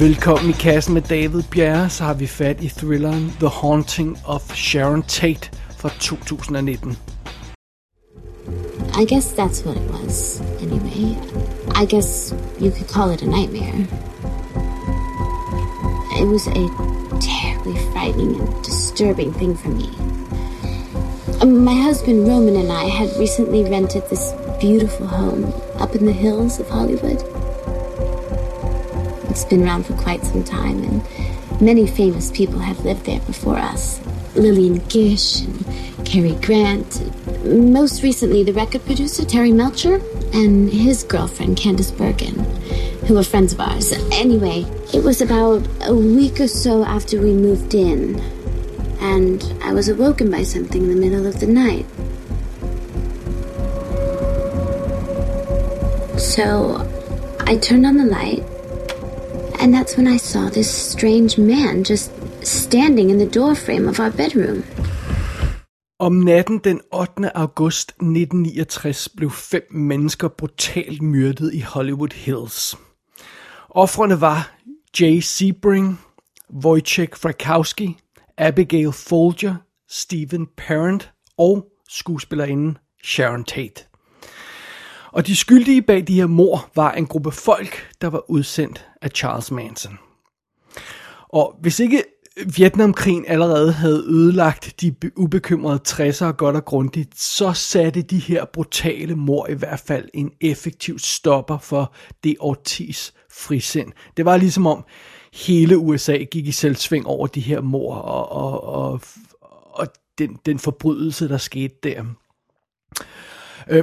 Velkommen i kassen med David Bjerre, så har vi fat i thrilleren The Haunting of Sharon Tate fra 2019. I guess that's what it was, anyway. I guess you could call it a nightmare. It was a terribly frightening and disturbing thing for me. My husband Roman and I had recently rented this beautiful home up in the hills of Hollywood. It's been around for quite some time, and many famous people have lived there before us. Lillian Gish and Cary Grant. Most recently, the record producer Terry Melcher and his girlfriend Candace Bergen, who were friends of ours. Anyway, it was about a week or so after we moved in, and I was awoken by something in the middle of the night. So I turned on the light, and that's when I saw this strange man just standing in the doorframe of our bedroom. Om natten den 8. august 1969 blev 5 mennesker brutalt myrdet i Hollywood Hills. Ofrene var Jay Sebring, Wojciech Frykowski, Abigail Folger, Steven Parent og skuespillerinden Sharon Tate. Og de skyldige bag de her mord var en gruppe folk, der var udsendt af Charles Manson. Og hvis ikke Vietnamkrigen allerede havde ødelagt de ubekymrede 60'ere godt og grundigt, så satte de her brutale mord i hvert fald en effektiv stopper for det årtis frisind. Det var ligesom om hele USA gik i selvsving over de her mord og den forbrydelse, der skete der.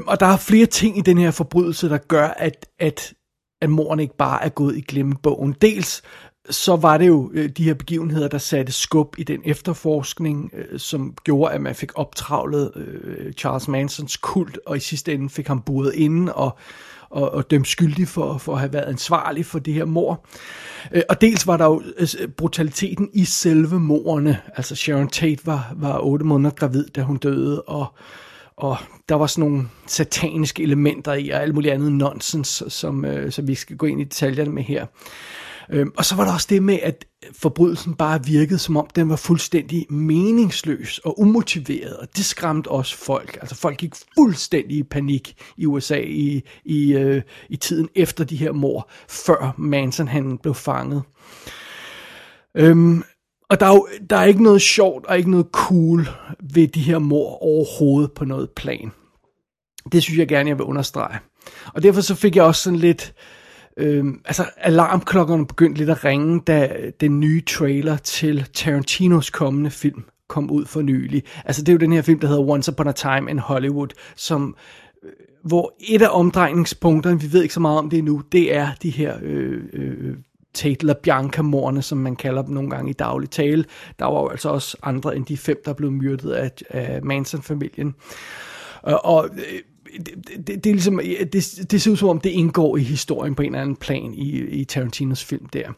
Og der er flere ting i den her forbrydelse, der gør, at mordene ikke bare er gået i glemmebogen. Dels så var det jo de her begivenheder, der satte skub i den efterforskning, som gjorde, at man fik optravlet Charles Mansons kult, og i sidste ende fik ham buret inden og dømt skyldig for at have været ansvarlig for det her mord. Og dels var der jo brutaliteten i selve mordene. Altså Sharon Tate var 8 måneder gravid, da hun døde, og der var sådan nogle sataniske elementer i, og alt muligt andet nonsens, som vi skal gå ind i detaljerne med her. Og så var der også det med, at forbrydelsen bare virkede, som om den var fuldstændig meningsløs og umotiveret, og det skræmte også folk. Altså folk gik fuldstændig i panik i USA i tiden efter de her mord, før Manson-handlen blev fanget. Og der er ikke noget sjovt og ikke noget cool ved de her mord overhovedet på noget plan. Det synes jeg gerne, jeg vil understrege. Og derfor så fik jeg også sådan lidt... alarmklokkerne begyndte lidt at ringe, da den nye trailer til Tarantinos kommende film kom ud for nylig. Altså det er jo den her film, der hedder Once Upon a Time in Hollywood, hvor et af omdrejningspunkterne, vi ved ikke så meget om det endnu, det er de her... Tate LaBianca-mordene, som man kalder dem nogle gange i daglig tale. Der var jo altså også andre end de 5, der blev myrdet af Manson-familien. Og det er ligesom, det ser ud som om, det indgår i historien på en eller anden plan i Tarantinos film der.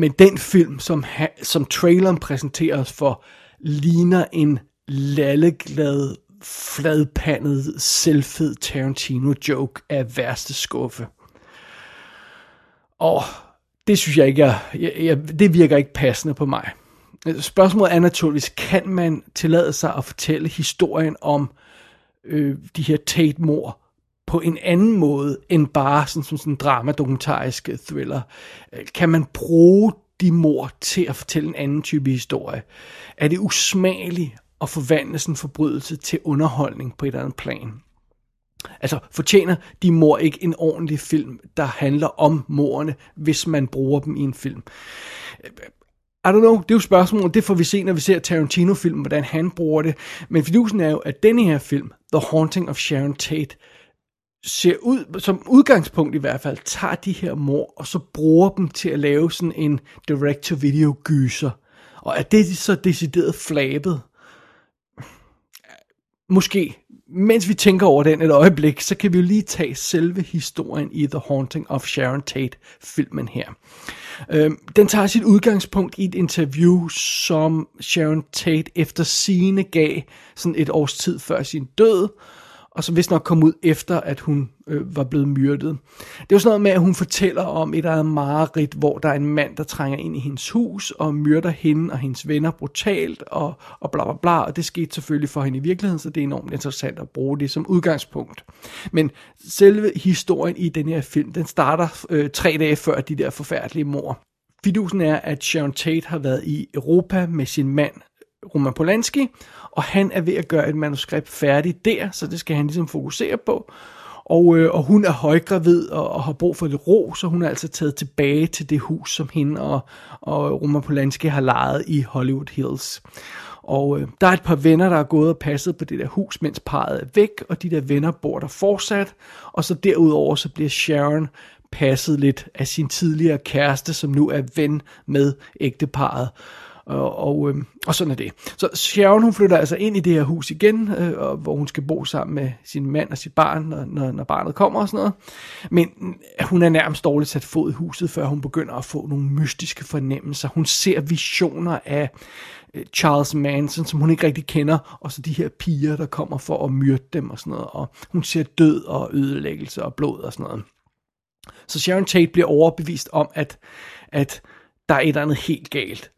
Men den film, som traileren præsenterer os for, ligner en lalleglad, fladpandet, selvfed Tarantino-joke af værste skuffe. Og det synes jeg ikke, det virker ikke passende på mig. Spørgsmålet er naturligvis, kan man tillade sig at fortælle historien om de her Tate-mord på en anden måde, end bare sådan en dramadokumentarisk thriller? Kan man bruge de mord til at fortælle en anden type historie? Er det usmageligt at forvandle sådan en forbrydelse til underholdning på et eller andet plan? Altså, fortjener de mor ikke en ordentlig film, der handler om mordene, hvis man bruger dem i en film? I don't know, det er jo spørgsmålet, det får vi se, når vi ser Tarantino-filmen, hvordan han bruger det. Men fidusen er jo, at denne her film, The Haunting of Sharon Tate, ser ud, som udgangspunkt i hvert fald, tager de her mor, og så bruger dem til at lave sådan en direct-to-video-gyser. Og er det så decideret flabet? Måske. Mens vi tænker over den et øjeblik, så kan vi jo lige tage selve historien i The Haunting of Sharon Tate-filmen her. Den tager sit udgangspunkt i et interview, som Sharon Tate efter sigende gav sådan et års tid før sin død, og som vist nok kom ud efter, at hun var blevet myrdet. Det er jo sådan noget med, at hun fortæller om et eget mareridt, hvor der er en mand, der trænger ind i hendes hus og myrder hende og hendes venner brutalt og bla bla bla, og det skete selvfølgelig for hende i virkeligheden, så det er enormt interessant at bruge det som udgangspunkt. Men selve historien i den her film, den starter 3 dage før de der forfærdelige mord. Fidusen er, at Sharon Tate har været i Europa med sin mand, Roman Polanski, og han er ved at gøre et manuskript færdigt der, så det skal han ligesom fokusere på. Og hun er højgravid og har brug for lidt ro, så hun er altså taget tilbage til det hus, som hende og Roman Polanski har lejet i Hollywood Hills. Og der er et par venner, der er gået og passet på det der hus, mens parret er væk, og de der venner bor der fortsat. Og så derudover så bliver Sharon passet lidt af sin tidligere kæreste, som nu er ven med ægteparret. Og sådan er det. Så Sharon, hun flytter altså ind i det her hus igen, hvor hun skal bo sammen med sin mand og sit barn, når barnet kommer og sådan noget. Men hun er nærmest dårligt sat fod i huset, før hun begynder at få nogle mystiske fornemmelser. Hun ser visioner af Charles Manson, som hun ikke rigtig kender, og så de her piger, der kommer for at myrde dem og sådan noget. Og hun ser død og ødelæggelse og blod og sådan noget. Så Sharon Tate bliver overbevist om, at der er et eller andet helt galt.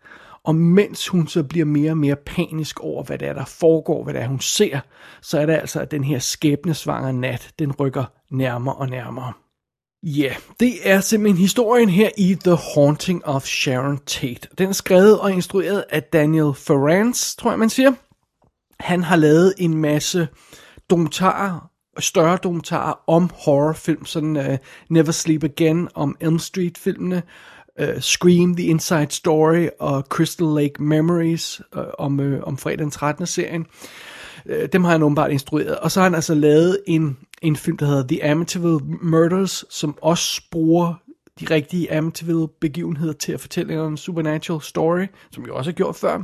Og mens hun så bliver mere og mere panisk over, hvad det er, der foregår, hvad det er, hun ser, så er det altså, at den her skæbnesvangre nat, den rykker nærmere og nærmere. Ja, det er simpelthen historien her i The Haunting of Sharon Tate. Den er skrevet og instrueret af Daniel Ferrands, tror jeg, man siger. Han har lavet en masse større dokumentarer om horrorfilm, sådan Never Sleep Again, om Elm Street-filmene, Scream The Inside Story og Crystal Lake Memories om fredag den 13. serien. Dem har han åbenbart instrueret. Og så har han altså lavet en film, der hedder The Amityville Murders, som også bruger de rigtige Amityville-begivenheder til at fortælle en supernatural story, som jo også har gjort før.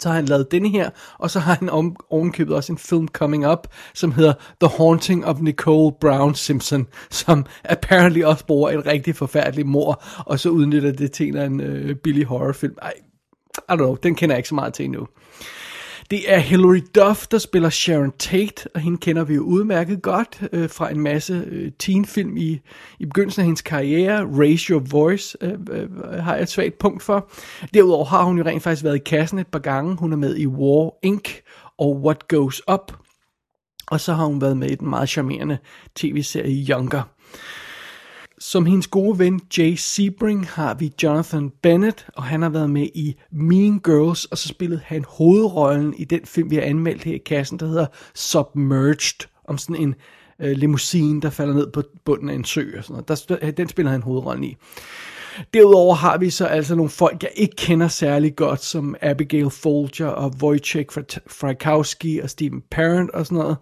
Så har han lavet denne her, og så har han ovenkøbet også en film coming up, som hedder The Haunting of Nicole Brown Simpson, som apparently også bruger et rigtig forfærdeligt mord, og så udnytter det til en billig horrorfilm. Ej, I don't know, den kender jeg ikke så meget til endnu. Det er Hilary Duff, der spiller Sharon Tate, og hende kender vi jo udmærket godt fra en masse teenfilm i begyndelsen af hendes karriere. Raise Your Voice har jeg et svagt punkt for. Derudover har hun jo rent faktisk været i kassen et par gange. Hun er med i War Inc. og What Goes Up. Og så har hun været med i den meget charmerende tv-serie Younger. Som hendes gode ven Jay Sebring har vi Jonathan Bennett, og han har været med i Mean Girls, og så spillede han hovedrollen i den film, vi har anmeldt her i kassen, der hedder Submerged, om sådan en limousine, der falder ned på bunden af en sø og sådan noget. Den spiller han hovedrollen i. Derudover har vi så altså nogle folk, jeg ikke kender særlig godt, som Abigail Folger og Wojciech Frykowski og Steven Parent og sådan noget.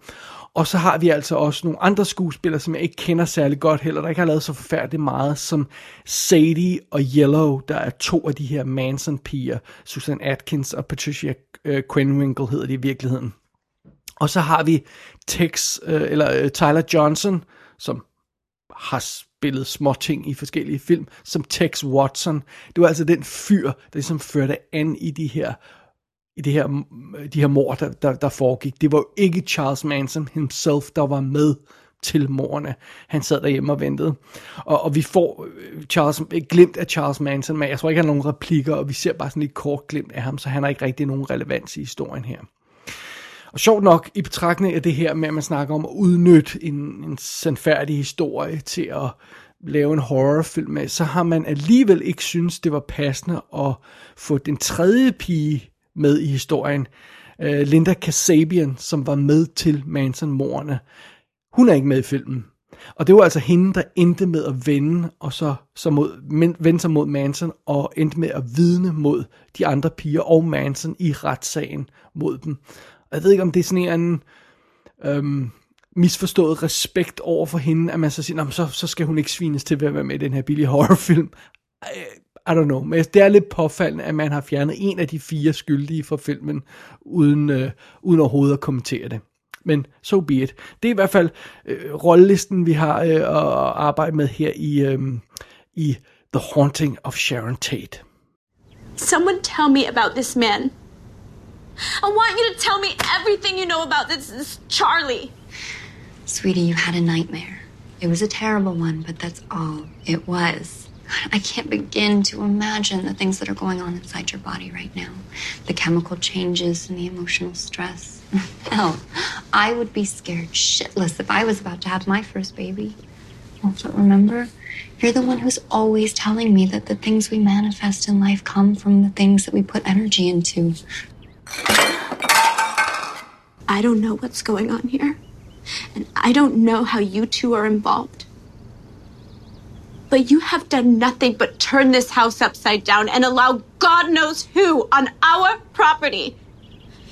Og så har vi altså også nogle andre skuespillere, som jeg ikke kender særlig godt heller, der ikke har lavet så forfærdeligt meget, som Sadie og Yellow, der er 2 af de her Manson-piger. Susan Atkins og Patricia Quinnwinkle hedder de i virkeligheden. Og så har vi Tyler Johnson, som har spillet småting i forskellige film, som Tex Watson. Det var altså den fyr, der ligesom førte an i de her mord, der foregik. Det var jo ikke Charles Manson himself, der var med til mordene. Han sad derhjemme og ventede. Og vi får glimt af Charles Manson, men jeg tror ikke, han har nogen replikker, og vi ser bare sådan lidt kort glimt af ham, så han har ikke rigtig nogen relevans i historien her. Og sjovt nok, i betragtning af det her med, at man snakker om at udnytte en sandfærdig historie til at lave en horrorfilm med, så har man alligevel ikke synes det var passende at få den tredje pige med i historien, Linda Kasabian, som var med til Manson-morderne. Hun er ikke med i filmen. Og det var altså hende, der endte med at vende sig mod Manson og endte med at vidne mod de andre piger og Manson i retssagen mod dem. Og jeg ved ikke, om det er sådan en misforstået respekt over for hende, at man så siger, så skal hun ikke svines til ved at være med i den her billige horrorfilm. I don't know, men det er lidt påfaldende, at man har fjernet en af de 4 skyldige fra filmen, uden overhovedet at kommentere det. Men so be it. Det er i hvert fald rollelisten, vi har at arbejde med her i The Haunting of Sharon Tate. Someone tell me about this man. I want you to tell me everything you know about this Charlie. Sweetie, you had a nightmare. It was a terrible one, but that's all it was. I can't begin to imagine the things that are going on inside your body right now. The chemical changes and the emotional stress. Hell, I would be scared shitless if I was about to have my first baby. Also, remember, you're the one who's always telling me that the things we manifest in life come from the things that we put energy into. I don't know what's going on here, and I don't know how you two are involved. But you have done nothing but turn this house upside down and allow God knows who on our property.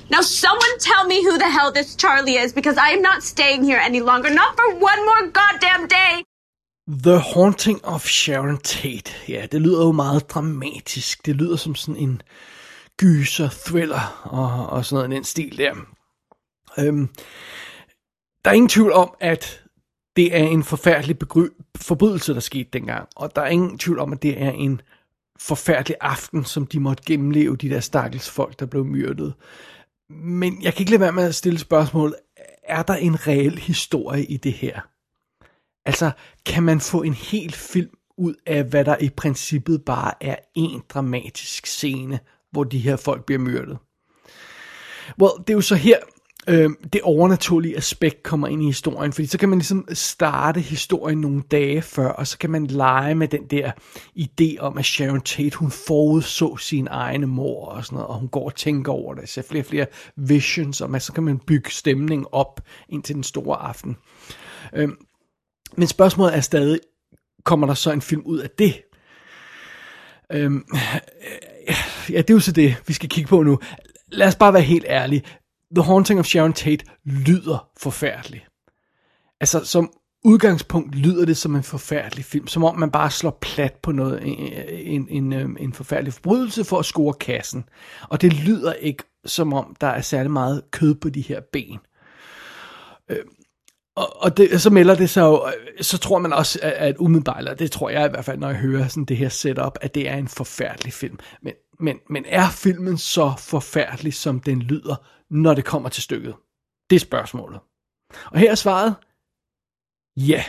Now someone tell me who the hell this Charlie is, because I am not staying here any longer. Not for one more goddamn day. The Haunting of Sharon Tate. Ja, det lyder jo meget dramatisk. Det lyder som sådan en gyser, thriller og sådan noget i den stil der. Der er ingen tvivl om, at det er en forfærdelig forbrydelse, der skete dengang. Og der er ingen tvivl om, at det er en forfærdelig aften, som de måtte gennemleve, de der stakkels folk, der blev myrdet. Men jeg kan ikke lade være med at stille spørgsmål. Er der en reel historie i det her? Altså, kan man få en hel film ud af, hvad der i princippet bare er en dramatisk scene, hvor de her folk bliver myrdet? Well, det er jo så her, det overnaturlige aspekt kommer ind i historien, fordi så kan man ligesom starte historien nogle dage før, og så kan man lege med den der idé om, at Sharon Tate, hun forudså sin egne mor og sådan noget, og hun går og tænker over det, ser flere og flere visions, og så kan man bygge stemning op indtil den store aften. Men spørgsmålet er stadig, kommer der så en film ud af det? Ja, det er jo så det, vi skal kigge på nu. Lad os bare være helt ærlige. The Haunting of Sharon Tate lyder forfærdelig. Altså, som udgangspunkt lyder det som en forfærdelig film, som om man bare slår plat på noget, en forfærdelig forbrydelse for at score kassen. Og det lyder ikke, som om der er særlig meget kød på de her ben. Og så melder det sig jo, så tror man også, at umiddelbart, det tror jeg i hvert fald, når jeg hører sådan det her setup, at det er en forfærdelig film. Men er filmen så forfærdelig, som den lyder, når det kommer til stykket? Det er spørgsmålet. Og her er svaret, ja,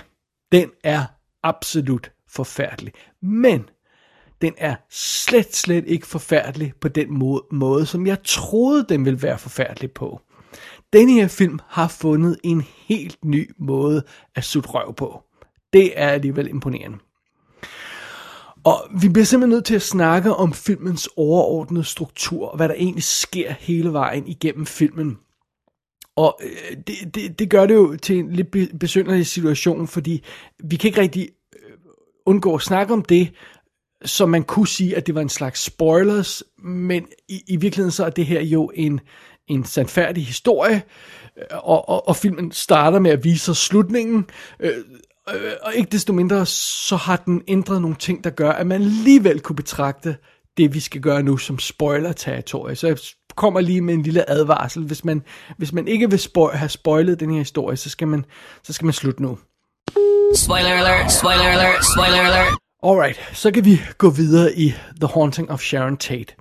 den er absolut forfærdelig. Men den er slet ikke forfærdelig på den måde, som jeg troede, den ville være forfærdelig på. Denne her film har fundet en helt ny måde at sutte røv på. Det er alligevel imponerende. Og vi bliver simpelthen nødt til at snakke om filmens overordnede struktur, og hvad der egentlig sker hele vejen igennem filmen. Og det gør det jo til en lidt besynderlig situation, fordi vi kan ikke rigtig undgå at snakke om det, som man kunne sige, at det var en slags spoilers, men i virkeligheden så er det her jo en sandfærdig historie, og filmen starter med at vise slutningen, og ikke desto mindre, så har den ændret nogle ting, der gør, at man alligevel kunne betragte det, vi skal gøre nu, som spoiler-territorie. Så jeg kommer lige med en lille advarsel. Hvis man ikke vil have spoilet den her historie, så skal man slutte nu. Spoiler alert, spoiler alert, spoiler alert. Alright, så kan vi gå videre i The Haunting of Sharon Tate.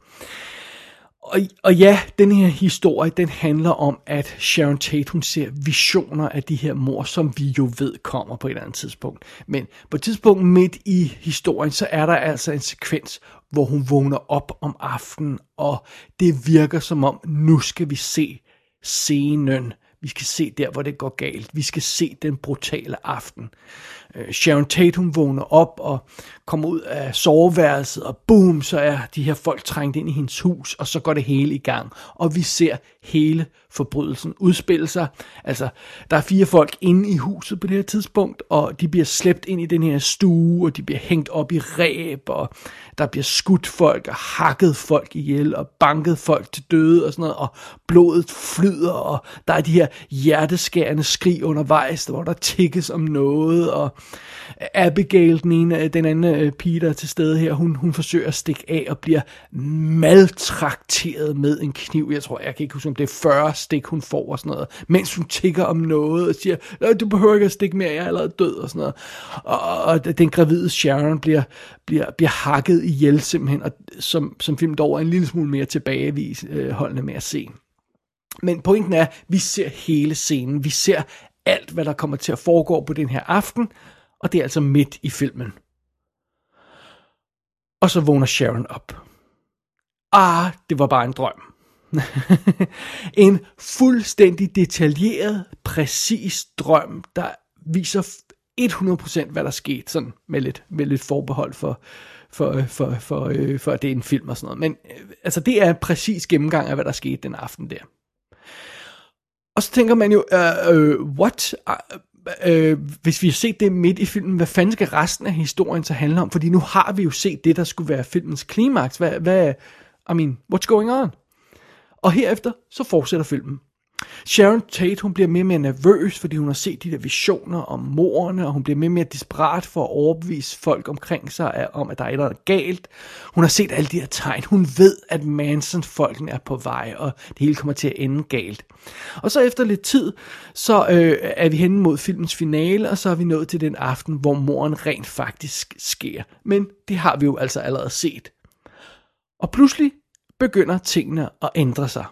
Og ja, den her historie, den handler om, at Sharon Tate, hun ser visioner af de her mor, som vi jo ved kommer på et eller andet tidspunkt. Men på et tidspunkt midt i historien, så er der altså en sekvens, hvor hun vågner op om aftenen, og det virker som om, nu skal vi se scenen. Vi skal se der, hvor det går galt. Vi skal se den brutale aften. Sharon Tate, hun vågner op og kommer ud af soveværelset, og boom, så er de her folk trængt ind i hendes hus, og så går det hele i gang. Og vi ser hele forbrydelsen udspille sig. Altså, der er 4 folk inde i huset på det her tidspunkt, og de bliver slæbt ind i den her stue, og de bliver hængt op i ræb, og der bliver skudt folk, og hakket folk ihjel, og banket folk til døde, og sådan noget, og blodet flyder, og der er de her hjerteskærende skrig undervejs, hvor der tikkes om noget, og Abigail, den anden pige, der er til stede her, hun forsøger at stikke af og bliver maltrakteret med en kniv. Jeg kan ikke huske, om det er 40 stik, hun får og sådan noget, mens hun tikker om noget og siger, du behøver ikke at stikke mere, jeg er allerede død og sådan noget. Og den gravide Sharon bliver hakket ihjel simpelthen, og som film dog er en lille smule mere tilbageholdende med at se. Men pointen er, vi ser hele scenen, vi ser alt, hvad der kommer til at foregå på den her aften, og det er altså midt i filmen. Og så vågner Sharon op. Ah, det var bare en drøm. En fuldstændig detaljeret, præcis drøm, der viser 100% hvad der skete, sådan med lidt forbehold for at det er en film og sådan noget. Men altså, det er en præcis gennemgang af hvad der skete den aften der. Og så tænker man jo, hvis vi har set det midt i filmen, hvad fanden skal resten af historien så handle om? Fordi nu har vi jo set det, der skulle være filmens klimaks. What's going on? Og herefter, så fortsætter filmen. Sharon Tate, hun bliver mere og mere nervøs, fordi hun har set de der visioner om mordene, og hun bliver mere og mere desperat for at overbevise folk omkring sig om, at der er et eller andet galt. Hun har set alle de her tegn. Hun ved, at Manson-folkene er på vej, og det hele kommer til at ende galt. Og så efter lidt tid, så er vi hen mod filmens finale, og så er vi nået til den aften, hvor morden rent faktisk sker. Men det har vi jo altså allerede set. Og pludselig begynder tingene at ændre sig.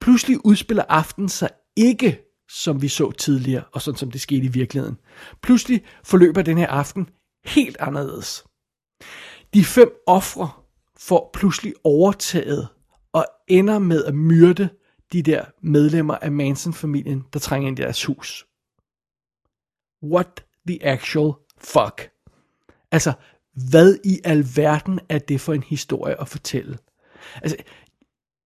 Pludselig udspiller aftenen sig ikke, som vi så tidligere, og sådan som det skete i virkeligheden. Pludselig forløber den her aften helt anderledes. De 5 ofre får pludselig overtaget og ender med at myrde de der medlemmer af Manson-familien, der trænger ind i deres hus. What the actual fuck? Altså, hvad i alverden er det for en historie at fortælle? Altså,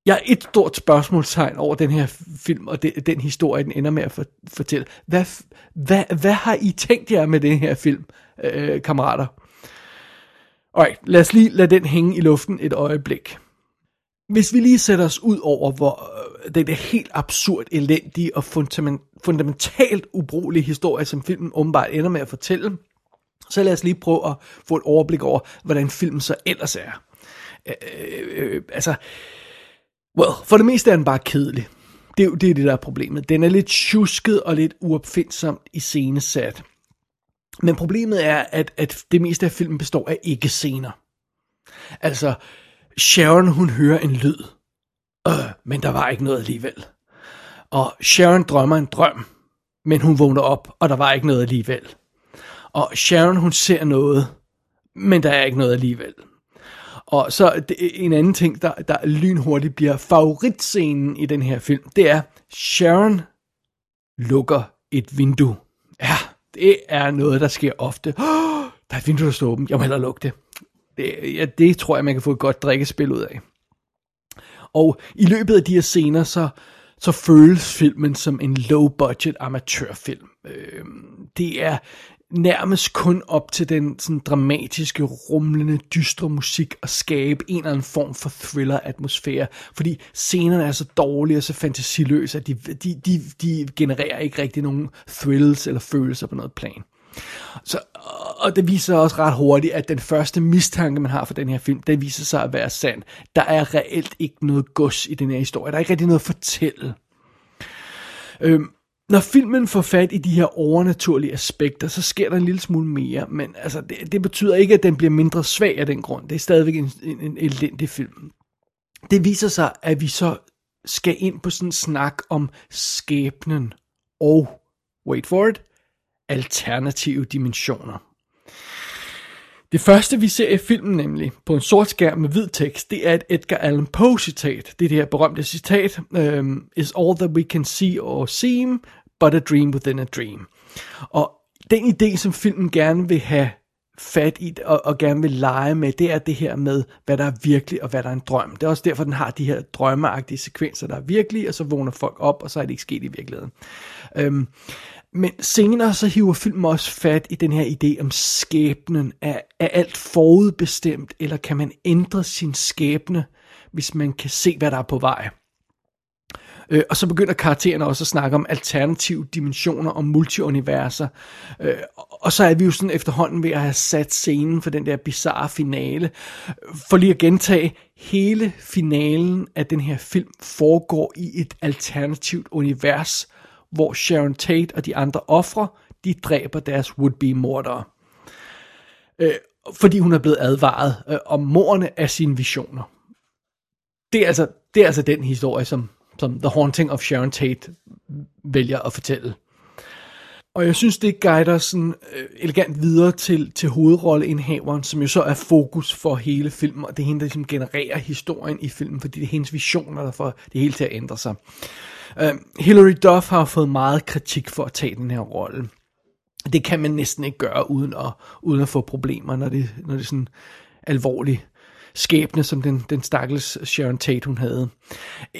jeg er et stort spørgsmålstegn over den her film, og den historie, den ender med at fortælle. Hvad har I tænkt jer med den her film, kammerater? Alright, lad os lige lade den hænge i luften et øjeblik. Hvis vi lige sætter os ud over, hvor den der helt absurd, elendige og fundamentalt ubrugelige historie, som filmen åbenbart ender med at fortælle, så lad os lige prøve at få et overblik over, hvordan filmen så ellers er. For det meste er den bare kedelig. Det er det, der er problemet. Den er lidt tjusket og lidt uopfindsomt iscenesat. Men problemet er, at det meste af filmen består af ikke-scener. Altså, Sharon, hun hører en lyd. Men der var ikke noget alligevel. Og Sharon drømmer en drøm, men hun vågner op, og der var ikke noget alligevel. Og Sharon, hun ser noget, men der er ikke noget alligevel. Og så en anden ting, der lynhurtigt bliver favoritscenen i den her film, det er, Sharon lukker et vindue. Ja, det er noget, der sker ofte. Der er et vindue, der står åbent. Jeg må hellere lukke det. Det tror jeg, man kan få et godt drikkespil ud af. Og i løbet af de her scener, så føles filmen som en low-budget amatørfilm. Det er nærmest kun op til den sådan dramatiske, rumlende, dystre musik at skabe en eller anden form for thriller-atmosfære, fordi scenerne er så dårlige og så fantasiløse, at de genererer ikke rigtig nogen thrills eller følelser på noget plan. Og det viser også ret hurtigt, at den første mistanke, man har for den her film, den viser sig at være sand. Der er reelt ikke noget gods i den her historie. Der er ikke rigtig noget at fortælle. Når filmen får fat i de her overnaturlige aspekter, så sker der en lille smule mere, men altså, det betyder ikke, at den bliver mindre svag af den grund. Det er stadigvæk en elendig film. Det viser sig, at vi så skal ind på sådan en snak om skæbnen og, wait for it, alternative dimensioner. Det første, vi ser i filmen nemlig, på en sort skærm med hvid tekst, det er et Edgar Allan Poe-citat. Det er det her berømte citat, Is all that we can see or seem, but a dream within a dream. Og den idé, som filmen gerne vil have fat i og gerne vil lege med, det er det her med, hvad der er virkelig og hvad der er en drøm. Det er også derfor, den har de her drømmeagtige sekvenser, der er virkelige, og så vågner folk op, og så er det ikke sket i virkeligheden. Men senere så hiver filmen også fat i den her idé om skæbnen. Er alt forudbestemt, eller kan man ændre sin skæbne, hvis man kan se, hvad der er på vej? Og så begynder karaktererne også at snakke om alternative dimensioner og multiuniverser. Og så er vi jo sådan efterhånden ved at have sat scenen for den der bizarre finale. For lige at gentage, hele finalen af den her film foregår i et alternativt univers, hvor Sharon Tate og de andre ofre, de dræber deres would-be-mordere. Fordi hun er blevet advaret om mordene af sine visioner. Det er altså den historie, som The Haunting of Sharon Tate vælger at fortælle. Og jeg synes, det guider sådan elegant videre til hovedrolleindhaveren, som jo så er fokus for hele filmen, og det er hende, der ligesom genererer historien i filmen, fordi det er hendes visioner, der får det hele til at ændre sig. Hilary Duff har fået meget kritik for at tage den her rolle. Det kan man næsten ikke gøre uden at få problemer, når det er sådan alvorligt. Skæbne, som den stakkels Sharon Tate, hun havde.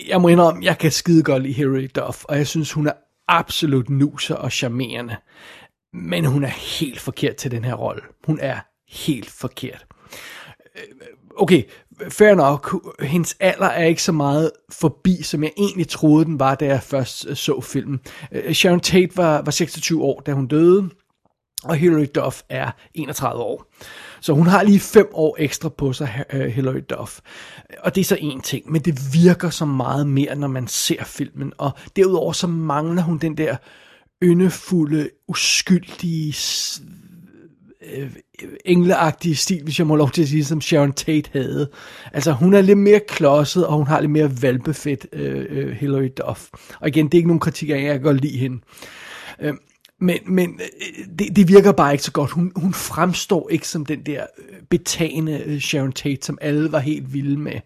Jeg må indrømme, jeg kan skide godt lide Hilary Duff, og jeg synes, hun er absolut nuser og charmerende. Men hun er helt forkert til den her rolle. Hun er helt forkert. Okay, fair nok. Hendes alder er ikke så meget forbi, som jeg egentlig troede, den var, da jeg først så filmen. Sharon Tate var 26 år, da hun døde, og Hilary Duff er 31 år. Så hun har lige 5 år ekstra på sig, Hilary Duff. Og det er så en ting, men det virker så meget mere, når man ser filmen. Og derudover så mangler hun den der yndefulde, uskyldige, engleagtige stil, hvis jeg må lov til at sige, som Sharon Tate havde. Altså hun er lidt mere klodset, og hun har lidt mere valpefedt, Hilary Duff. Og igen, det er ikke nogen kritik af, jeg kan godt lide hende. Men det virker bare ikke så godt. Hun fremstår ikke som den der betagende Sharon Tate, som alle var helt vilde med.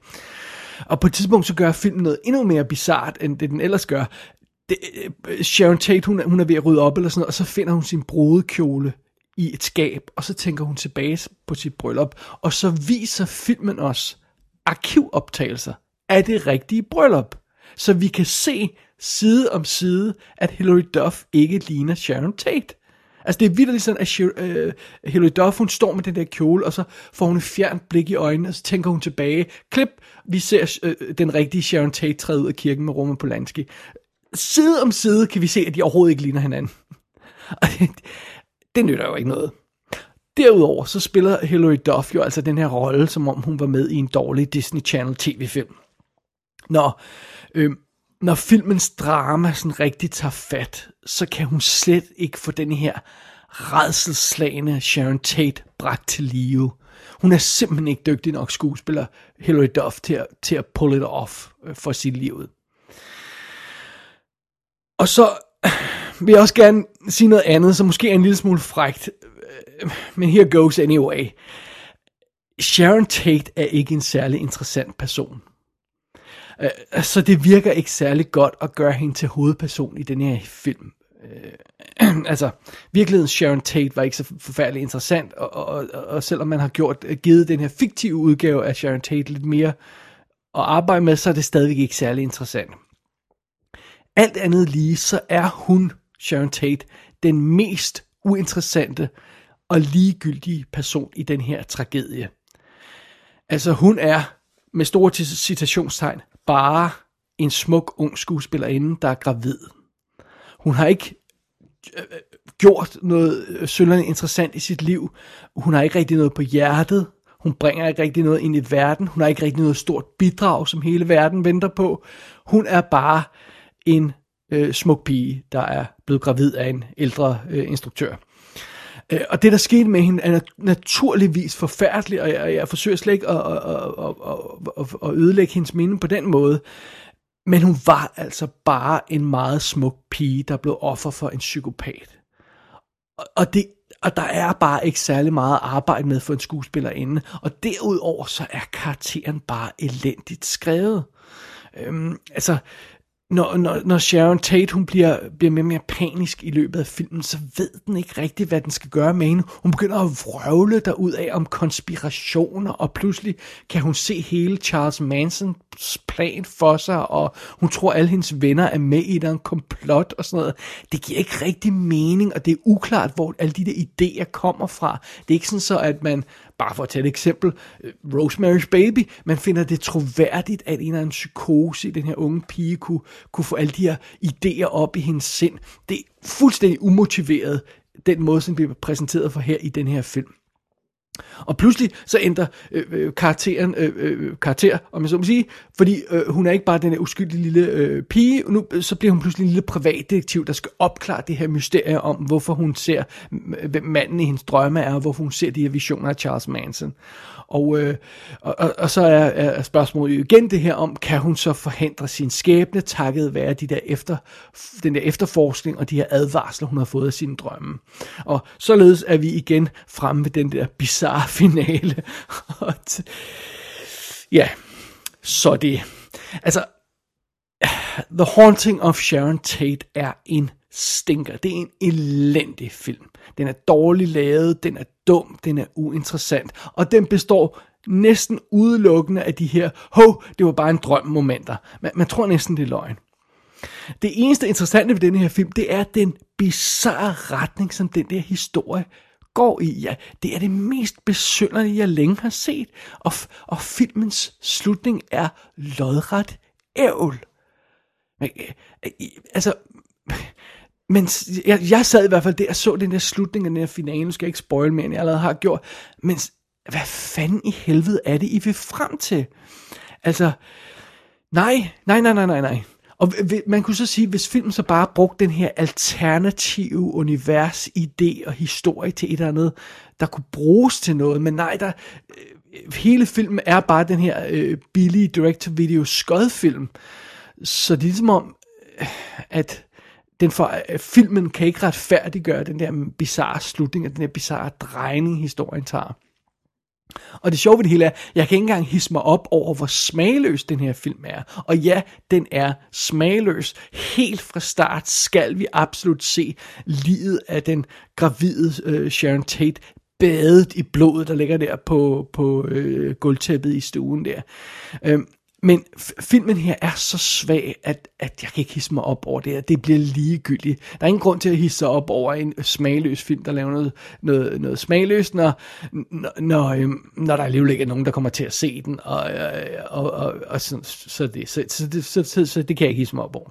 Og på et tidspunkt så gør filmen noget endnu mere bizart, end det den ellers gør. Sharon Tate, hun er ved at rydde op eller sådan noget, og så finder hun sin brudekjole i et skab, og så tænker hun tilbage på sit bryllup, og så viser filmen os arkivoptagelser af det rigtige bryllup, så vi kan se side om side, at Hilary Duff ikke ligner Sharon Tate. Altså det er vildt sådan, at Hilary Duff, hun står med den der kjole, og så får hun et fjernt blik i øjnene, og så tænker hun tilbage. Klip, vi ser den rigtige Sharon Tate træde ud af kirken med Roman Polanski. Side om side kan vi se, at de overhovedet ikke ligner hinanden. Og det nytter jo ikke noget. Derudover så spiller Hilary Duff jo altså den her rolle, som om hun var med i en dårlig Disney Channel tv-film. Når filmens drama sådan rigtig tager fat, så kan hun slet ikke få den her rædselsslagne Sharon Tate bragt til live. Hun er simpelthen ikke dygtig nok skuespiller Hilary Duff til at pull it off for sit liv. Og så vil jeg også gerne sige noget andet, som måske er en lille smule frækt, men here goes anyway. Sharon Tate er ikke en særlig interessant person. Så det virker ikke særlig godt at gøre hende til hovedperson i den her film. Altså, virkelighedens Sharon Tate var ikke så forfærdeligt interessant, og selvom man har givet den her fiktive udgave af Sharon Tate lidt mere at arbejde med, så er det stadigvæk ikke særlig interessant. Alt andet lige, så er hun, Sharon Tate, den mest uinteressante og ligegyldige person i den her tragedie. Altså, hun er, med store citationstegn, bare en smuk ung skuespillerinde, der er gravid. Hun har ikke gjort noget synderligt interessant i sit liv. Hun har ikke rigtig noget på hjertet. Hun bringer ikke rigtig noget ind i verden. Hun har ikke rigtig noget stort bidrag, som hele verden venter på. Hun er bare en smuk pige, der er blevet gravid af en ældre instruktør. Og det, der skete med hende, er naturligvis forfærdeligt, og jeg forsøger slet ikke at ødelægge hendes minde på den måde. Men hun var altså bare en meget smuk pige, der blev offer for en psykopat. Og der er bare ikke særlig meget at arbejde med for en skuespillerinde. Og derudover så er karakteren bare elendigt skrevet. Når Sharon Tate, hun bliver mere panisk i løbet af filmen, så ved den ikke rigtigt, hvad den skal gøre med hende. Hun begynder at vrøvle derudaf om konspirationer, og pludselig kan hun se hele Charles Mansons plan for sig, og hun tror, alle hendes venner er med i en komplot og sådan noget. Det giver ikke rigtig mening, og det er uklart, hvor alle de der idéer kommer fra. Det er ikke sådan så, at man, bare for at tage et eksempel, Rosemary's Baby, man finder det troværdigt, at en eller anden psykose i den her unge pige kunne få alle de her idéer op i hendes sind. Det er fuldstændig umotiveret, den måde, som bliver præsenteret for her i den her film. Og pludselig så ændrer karakteren karakter, om jeg så må sige, fordi hun er ikke bare den her uskyldige lille pige, nu så bliver hun pludselig en lille privatdetektiv, der skal opklare det her mysterie om, hvorfor hun ser, hvem manden i hendes drømme er, og hvorfor hun ser de her visioner af Charles Manson. Og så er spørgsmålet igen det her om, kan hun så forhindre sin skæbne takket være den der efterforskning og de her advarsler, hun har fået af sine drømme. Og således er vi igen fremme ved den der bizarre finale. Ja, så det. Altså, The Haunting of Sharon Tate er en stinker. Det er en elendig film. Den er dårligt lavet, den er dum, den er uinteressant, og den består næsten udelukkende af de her, det var bare en drøm momenter. Man tror næsten, det er løgn. Det eneste interessante ved denne her film, det er den bizarre retning, som den der historie går i. Ja, det er det mest besynderlige, jeg længe har set, og filmens slutning er lodret ævl. Men jeg sad i hvert fald der og så den der slutning af den her finale, nu skal jeg ikke spoil mere, end jeg allerede har gjort, men hvad fanden i helvede er det, I vil frem til? Altså, nej. Og man kunne så sige, hvis filmen så bare brugte den her alternative univers, idé og historie til et eller andet, der kunne bruges til noget, men nej, hele filmen er bare den her billige direct-to-video skodfilm, så det er ligesom om, at filmen kan ikke retfærdiggøre den der bizarre slutning, og den der bizarre drejning, historien tager. Og det sjove ved det hele er, jeg kan ikke engang hisse mig op over, hvor smagløs den her film er. Og ja, den er smagløs. Helt fra start skal vi absolut se livet af den gravide Sharon Tate, badet i blodet, der ligger der på gulvtæppet i stuen der. Men filmen her er så svag, at jeg kan ikke hisse mig op over det her. Det bliver ligegyldigt. Der er ingen grund til at hisse sig op over en smagløs film, der laver noget smagløst, når der alligevel ikke er nogen, der kommer til at se den. Og så det kan jeg ikke hisse mig op over.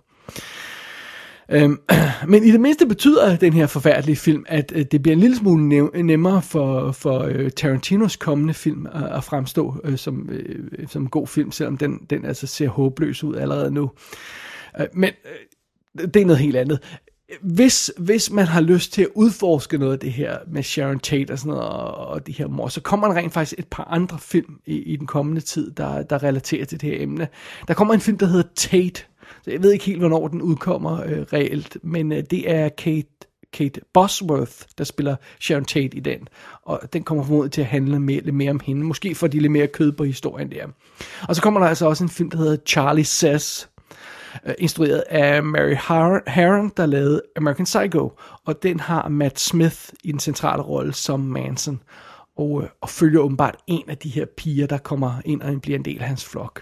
Men i det mindste betyder den her forfærdelige film, at det bliver en lille smule nemmere for Tarantinos kommende film at fremstå som en god film, selvom den altså ser håbløs ud allerede nu. Men det er noget helt andet. Hvis man har lyst til at udforske noget af det her med Sharon Tate og sådan noget, og de her mor, så kommer der rent faktisk et par andre film i den kommende tid, der relaterer til det her emne. Der kommer en film, der hedder Tate. Så jeg ved ikke helt, hvornår den udkommer reelt, men det er Kate Bosworth, der spiller Sharon Tate i den. Og den kommer formodentlig til at handle lidt mere om hende. Måske får de lidt mere kød på historien der. Og så kommer der altså også en film, der hedder Charlie Says, instrueret af Mary Harron, der lavede American Psycho. Og den har Matt Smith i den centrale rolle som Manson. Og følger åbenbart en af de her piger, der kommer ind og bliver en del af hans flok.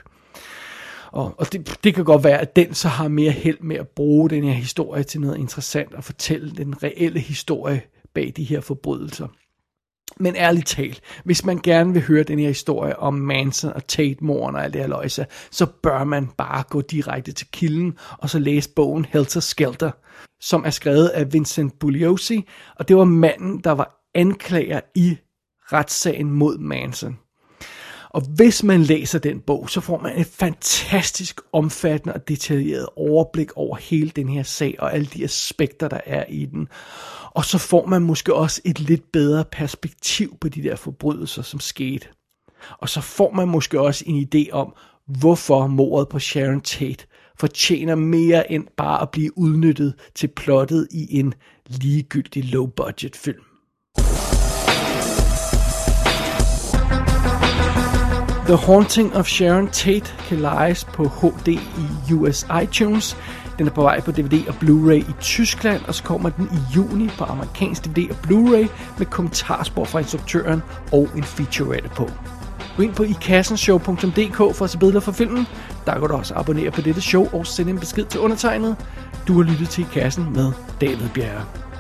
Og det kan godt være, at den så har mere held med at bruge den her historie til noget interessant og fortælle den reelle historie bag de her forbrydelser. Men ærligt talt, hvis man gerne vil høre den her historie om Manson og Tate-morden og alt det her løjse, så bør man bare gå direkte til kilden og så læse bogen Helter Skelter, som er skrevet af Vincent Bugliosi, og det var manden, der var anklager i retssagen mod Manson. Og hvis man læser den bog, så får man et fantastisk omfattende og detaljeret overblik over hele den her sag og alle de aspekter, der er i den. Og så får man måske også et lidt bedre perspektiv på de der forbrydelser, som skete. Og så får man måske også en idé om, hvorfor mordet på Sharon Tate fortjener mere end bare at blive udnyttet til plottet i en ligegyldig low-budget film. The Haunting of Sharon Tate kan lejes på HD i US iTunes. Den er på vej på DVD og Blu-ray i Tyskland, og så kommer den i juni på amerikansk DVD og Blu-ray med kommentarspor fra instruktøren og en featurette på. Gå ind på ikassenshow.dk for at se billeder fra filmen. Der kan du også abonnere på dette show og sende en besked til undertegnet. Du har lyttet til I Kassen med David Bjerre.